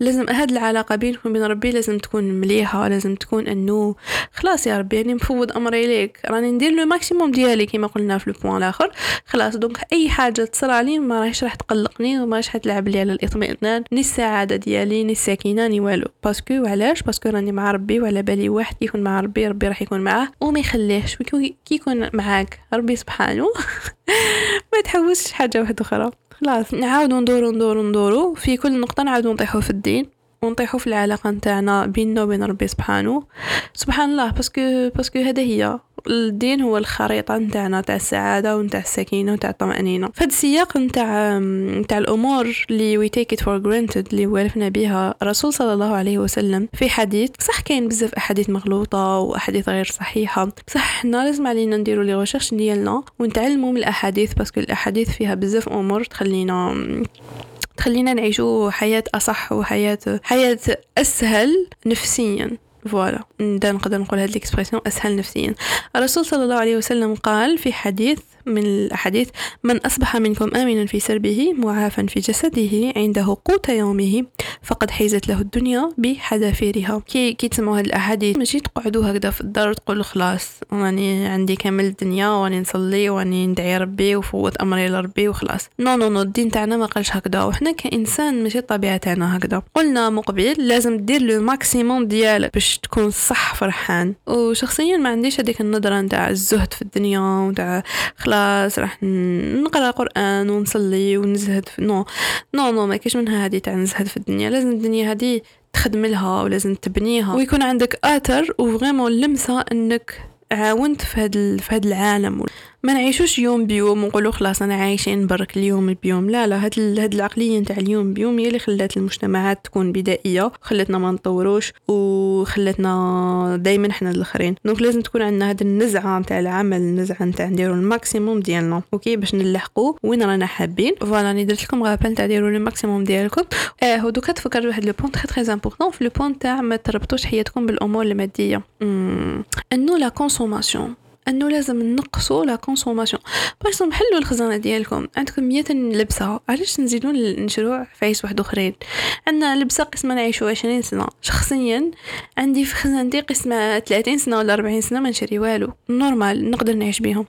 لازم هاد العلاقه بينكم وبين ربي لازم تكون مليحه، لازم تكون انه خلاص يا ربي يعني مفوض امري ليك، راني ندير لو ماكسيموم ديالي كما قلنا في البوان الاخر. خلاص دونك اي حاجه تصرى لي ما راهيش راح تقلقني وما راهيش تلعب لي على الاطمئنان، ني السعاده ديالي، ني السكينه، ني والو. باسكو علاش؟ باسكو راني مع ربي، وعلى بالي واحد يكون مع ربي ربي راح يكون معاه وما يخليهش. كي يكون معاك ربي سبحانه ما تحوسش حاجه واحده اخرى. خلاص نعاودوا ندوروا ندوروا ندوروا في كل نقطه، نعاودوا نطيحوا في الدين ونطيحوا في العلاقه نتاعنا بيننا وبين ربي سبحانه. سبحان الله باسكو باسكو هذا هي الدين، هو الخريطه نتاعنا تاع السعاده ونتاع السكينه ونتاع الطمانينه. فهاد السياق نتاع نتاع الامور اللي وي تيك ات فور جرانتد اللي والفنا بها الرسول صلى الله عليه وسلم في حديث، صح كاين بزاف احاديث مغلوطه واحاديث غير صحيحه، بصح حنا لازم علينا نديروا لي ريشيرش ديالنا ونتعلموا من الاحاديث باسكو الاحاديث فيها بزاف امور تخلينا تخلينا نعيشوا حياه اصح وحياه حياه اسهل نفسيا. فوالا نقدر نقول هذه الاكسبريسيون، اسهل نفسيا. الرسول صلى الله عليه وسلم قال في حديث من الاحاديث، من اصبح منكم امنا في سربه معافا في جسده عنده قوت يومه فقد حيزت له الدنيا بحذافيرها. كي كي تسمعوا هذه الاحاديث ماشي تقعدوا هكذا في الدار تقولوا خلاص راني عندي كامل الدنيا واني نصلي واني ندعي ربي وفوت امري لربي وخلاص. نو نو نو الدين تاعنا ما قالش هكذا، وحنا كانسان ماشي طبيعه تاعنا هكذا. قلنا مقبل لازم دير لو ماكسيموم ديالك باش تكون صح فرحان. وشخصيا ما عنديش هذيك النظره نتاع الزهد في الدنيا ونتاع خلاص راح نقرا قران ونصلي ونزهد في... نو نو نو ما كاينش منها هذه تاع نزهد في الدنيا. لازم الدنيا هذه تخدم لها ولازم تبنيها ويكون عندك اثر وفريمون لمسه انك عاونت في هذا في هذا العالم. ما نعيشوش يوم بيوم ونقولوا خلاص انا عايشين برك اليوم بيوم. لا لا، هاد هاد العقليه نتاع اليوم بيوم هي اللي خلات المجتمعات تكون بدائيه، خلتنا ما نطوروش وخلتنا دائما حنا الاخرين. دونك لازم تكون عندنا هاد النزعه نتاع العمل، النزعه نتاع نديروا الماكسيموم ديالنا اوكي باش نلحقوا وين رانا حابين. فوالا ني درت لكم غابل تاع ديروا الماكسيموم ديالكم. اه هادو كتفكر واحد لو بون تري تري امبورطون في لو بون تاع ما تربطوش حياتكم بالامور الماديه، انه لا كونسوماسيون، انه لازم نقصوا لا كونسوماسيون. باش نحلوا الخزانه ديالكم عندكم مية لبسه، علاش نزيدوا نشرو فايس واحد اخرين؟ عندنا لبسه قسمه نعيشوا عشرين سنه، شخصيا عندي في خزانتي قسمه ثلاثين سنه ولا أربعين سنه ما نشري والو، نورمال نقدر نعيش بهم.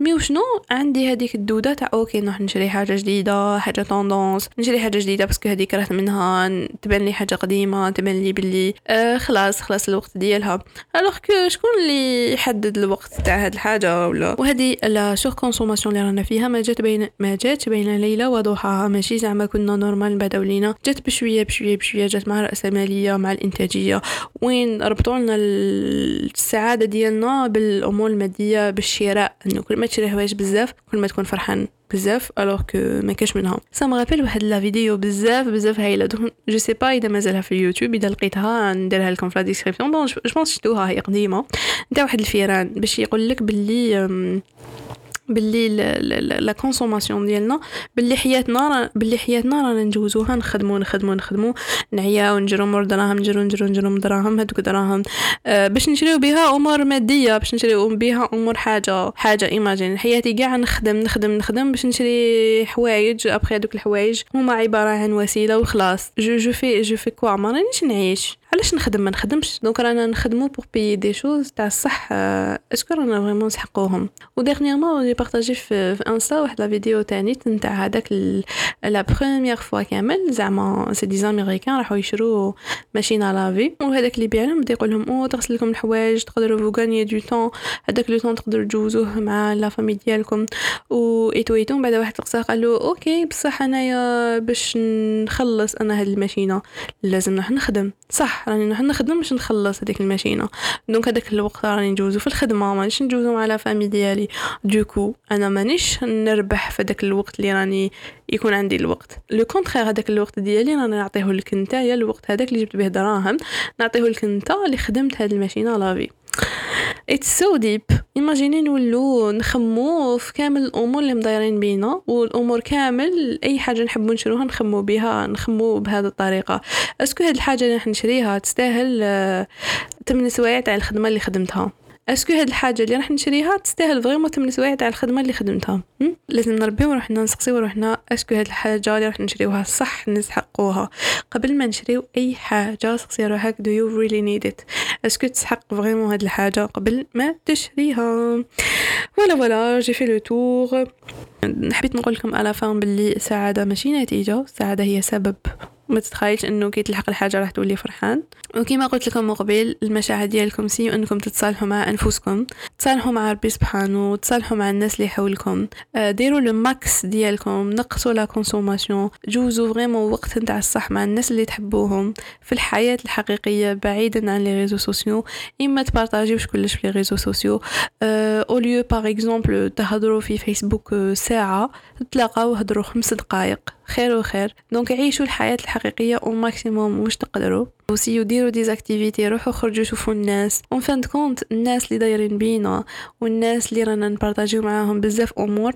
مي وشنو عندي هذيك الدوده تاع اوكي نروح نشري حاجه جديده، حاجه طوندونس، نشري حاجه جديده باسكو هذيك راه منها تبان لي حاجه قديمه، تبان لي بلي آه خلاص خلاص الوقت ديالها. الوغ كو شكون اللي يحدد الوقت تاع هاد الحاجه؟ ولا وهذه لا سور كونسوماسيون اللي رانا فيها ما جات بين ما جاتش بين ليله وضحاها، ماشي زعما كنا نورمال نبداو لينا، جات بشويه بشويه بشويه، جات مع الراسماليه مع الانتاجيه، وين ربطوا لنا السعاده ديالنا بالامور الماديه بالشراء، انه كل ما تشري هوايج بزاف كل ما تكون فرحان بزاف. alors que ما كاش منها. ça me rappelle واحد لا فيديو بزاف بزاف هايله، دونك جو سي با اذا مازالها في اليوتيوب، اذا لقيتها نديرها لكم في لا ديسكريبسيون. بون جو بونس شفتوها، هي قديمه نتاع واحد الفيران باش يقول لك باللي باللي لا كونسوماسيون ديالنا، باللي حياتنا باللي حياتنا رانا نجوزوها نخدمو نخدمو نخدمو نعياو نجرو مور دراهم، نجرو نجرو نجرو مدراهم هذوك دراهم أه باش نشريو بها امور ماديه، باش نشريو بها امور حاجه حاجه ايماجين حياتي كاع نخدم نخدم نخدم باش نشري حوايج، ابخي هذوك الحوايج هما عباره عن وسيله وخلاص. جو جو في جو في كوا ما رانيش نعيش، علاش نخدم ما نخدمش؟ دونك رانا نخدمو بور بيي دي شوز تاع الصح اسكو رانا فريمون نسحقوهم. وديرنيامون لي بارطاجي في انستا واحد لا فيديو ثاني نتاع هذاك لا بروميير فوا كامل، زعما سي دي امريكان راحوا يشرو ماشينا لافي، وهذاك اللي بيعلم بدا يقول لهم او تغسل لكم الحوايج، تقدروا فو غاني دو طون، هذاك لو طون تقدروا تجوزوه مع لا فامي ديالكم و ايتويتون. بعد واحد القصه قال له اوكي بصح انايا باش نخلص انا هاد الماشينه لازم نروح نخدم، صح راني نحن نخدم باش نخلص هذيك الماشينه، دونك هذاك الوقت راني نجوزو في الخدمه مانيش نجوزو مع لا فامي ديالي، دوكو انا مانيش نربح في داك الوقت اللي راني يكون عندي الوقت لو كونترير. هذاك الوقت ديالي راني نعطيه لك نتايا، الوقت هذاك اللي جبت به دراهم نعطيه لك نتا اللي خدمت هاد الماشينه لافي. It's so deep. إيماجيني نولو نخمو في كامل الأمور اللي مدايرين بينا، والأمور كامل أي حاجة نحبو نشروها نخمو بها، نخمو بهذه الطريقة. أسكو هاد الحاجة اللي راح نشريها تستاهل تمن سوايع تاع الخدمة اللي خدمتها؟ أسكو هاد الحاجة اللي راح نشريها تستاهل فريمون تمن سوايع تاع الخدمة اللي خدمتها؟ لازم نربيو روحنا، نسقسيو روحنا أسكو هاد الحاجة اللي راح نشريوها صح نسحقوها قبل ما نشريو أي حاجة. سقسي روحك do you really need it، أسكو تسحق فريمون هاد الحاجة قبل ما تشريها. ولا ولا جي في لو تور، حبيت نقول لكم على فان باللي السعادة ماشي نتيجة، السعادة هي سبب. ما تتخيلش انه كي تلحق الحاجه راح تولي فرحان. وكما قلت لكم مقبل، المشاعر ديالكم سي انكم تتصالحوا مع انفسكم، تصالحوا مع ربي سبحانه، تصالحوا مع الناس اللي حولكم، ديروا لو ماكس ديالكم، نقصوا لا كونسوماسيون، جوزوا فريمون وقت نتاع الصح مع الناس اللي تحبوهم في الحياه الحقيقيه بعيدا عن لي ريزو سوسيو. اما تبارطاجيوش كلش في لي ريزو سوسيو، او ليو باغ اكزومبل تهضروا في فيسبوك ساعه، تلاقاو هضروا خمس دقائق خير وخير. دونك عيشوا الحياه الحقيقيه او ماكسيموم واش تقدروا، وسيو ديروا دي اكتيفيتي، روحوا خرجوا شوفوا الناس. اون فان كونت الناس اللي دايرين بينا والناس اللي رانا نبارطاجيو معاهم بزاف امور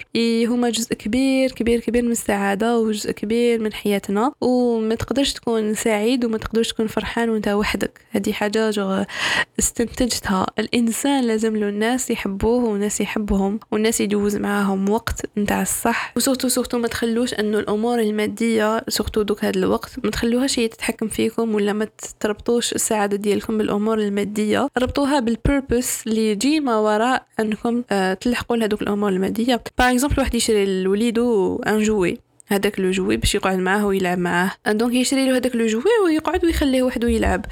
هما جزء كبير كبير كبير من السعاده وجزء كبير من حياتنا. وما تقدرش تكون سعيد وما تقدرش تكون فرحان وانت وحدك، هذه حاجه جو استنتجتها. الانسان لازم له الناس يحبوه والناس يحبهم والناس يدوز معاهم وقت نتاع الصح. وسورتو سورتو ما تخلوش انه الامور الماديه سورتو دوك هذا الوقت ما تخلوهاش هي تتحكم فيكم، ولا ما تربطوش السعاده ديالكم بالامور الماديه، ربطوها بالبيربوس اللي يجي ما وراء انكم تلحقوا لهذوك الامور الماديه. باغ اكزومبل واحد يشري لوليدو ان جوي، هذاك لو جوي باش يقعد معاه ويلعب معاه. دونك يشري له هذاك لو جوي ويقعد ويخليه وحده يلعب.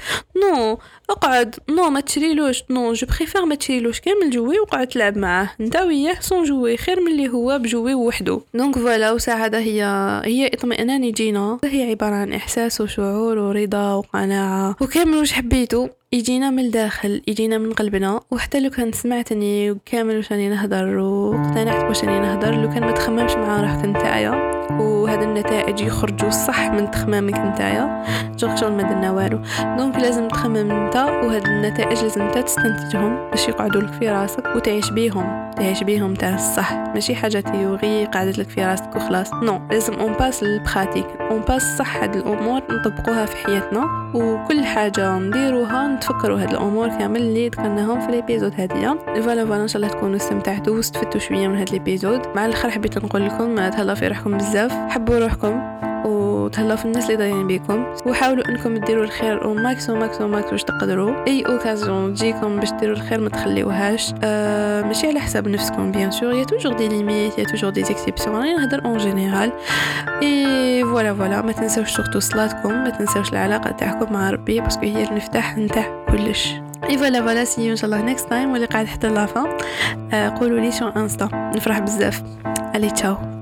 نو اقعد، نو ما تشريلوش، نو جو بريفير ما تشريلوش كامل جوي وقعد تلعب معاه انت وياه سون جوي، خير من اللي هو بجوي وحده. دونك فوالا، وسعاده هي هي اطمئنان يجينا، هي عباره عن احساس وشعور ورضا وقناعه وكامل واش حبيتو يجينا من الداخل، يجينا من قلبنا. وحتى لو كان سمعتني وكامل واش راني نهضر واقتنعت واش راني نهضر، لو كان ما تخممش مع روحك نتايا وهذا النتائج يخرجوا صح من تخمامك نتايا، دونك شغل ما درنا والو. دونك لازم تخمم انت، وهاد النتائج لازم انت تستنتجهم باش يقعدوا لك في راسك وتعيش بيهم، تعيش بيهم تاع الصح، ماشي حاجه تيوري قعدت لك في راسك وخلاص. نو، لازم اون باس للبراتيك، اون باس صح هاد الامور نطبقوها في حياتنا، وكل حاجه نديروها تفكروا هاد الامور كامل اللي ذكرناهم في ليبيزود هاديه. فوالا فوالا، ان شاء الله تكونوا استمتعتوا واستفدتوا شويه من هاد ليبيزود. مع الاخر حبيت نقول لكم تهلاو في روحكم بزاف، حبوا روحكم وتهلاو في الناس اللي دايرين بكم، وحاولوا انكم ديروا الخير وماكس وماكس وماكس واش تقدروا. اي اوكازيون تجيكم باش ديروا الخير ما تخليوهاش، أه ماشي على حساب نفسكم بيان سور، يا توجور دي ليميت، يا توجور دي اكسيبسيون، انا نهضر اون جينيرال. اي فوالا فوالا، ما تنساوش سورتو صلاتكم، ما تنساوش العلاقه تاعكم مع ربي باسكو هي المفتاح نتاع كلش. اي فوالا فوالا، سي ان شاء الله نيكست تايم، واللي قاعد حتى لافا قولوا لي شو انستا، نفرح بزاف. علي تشاو.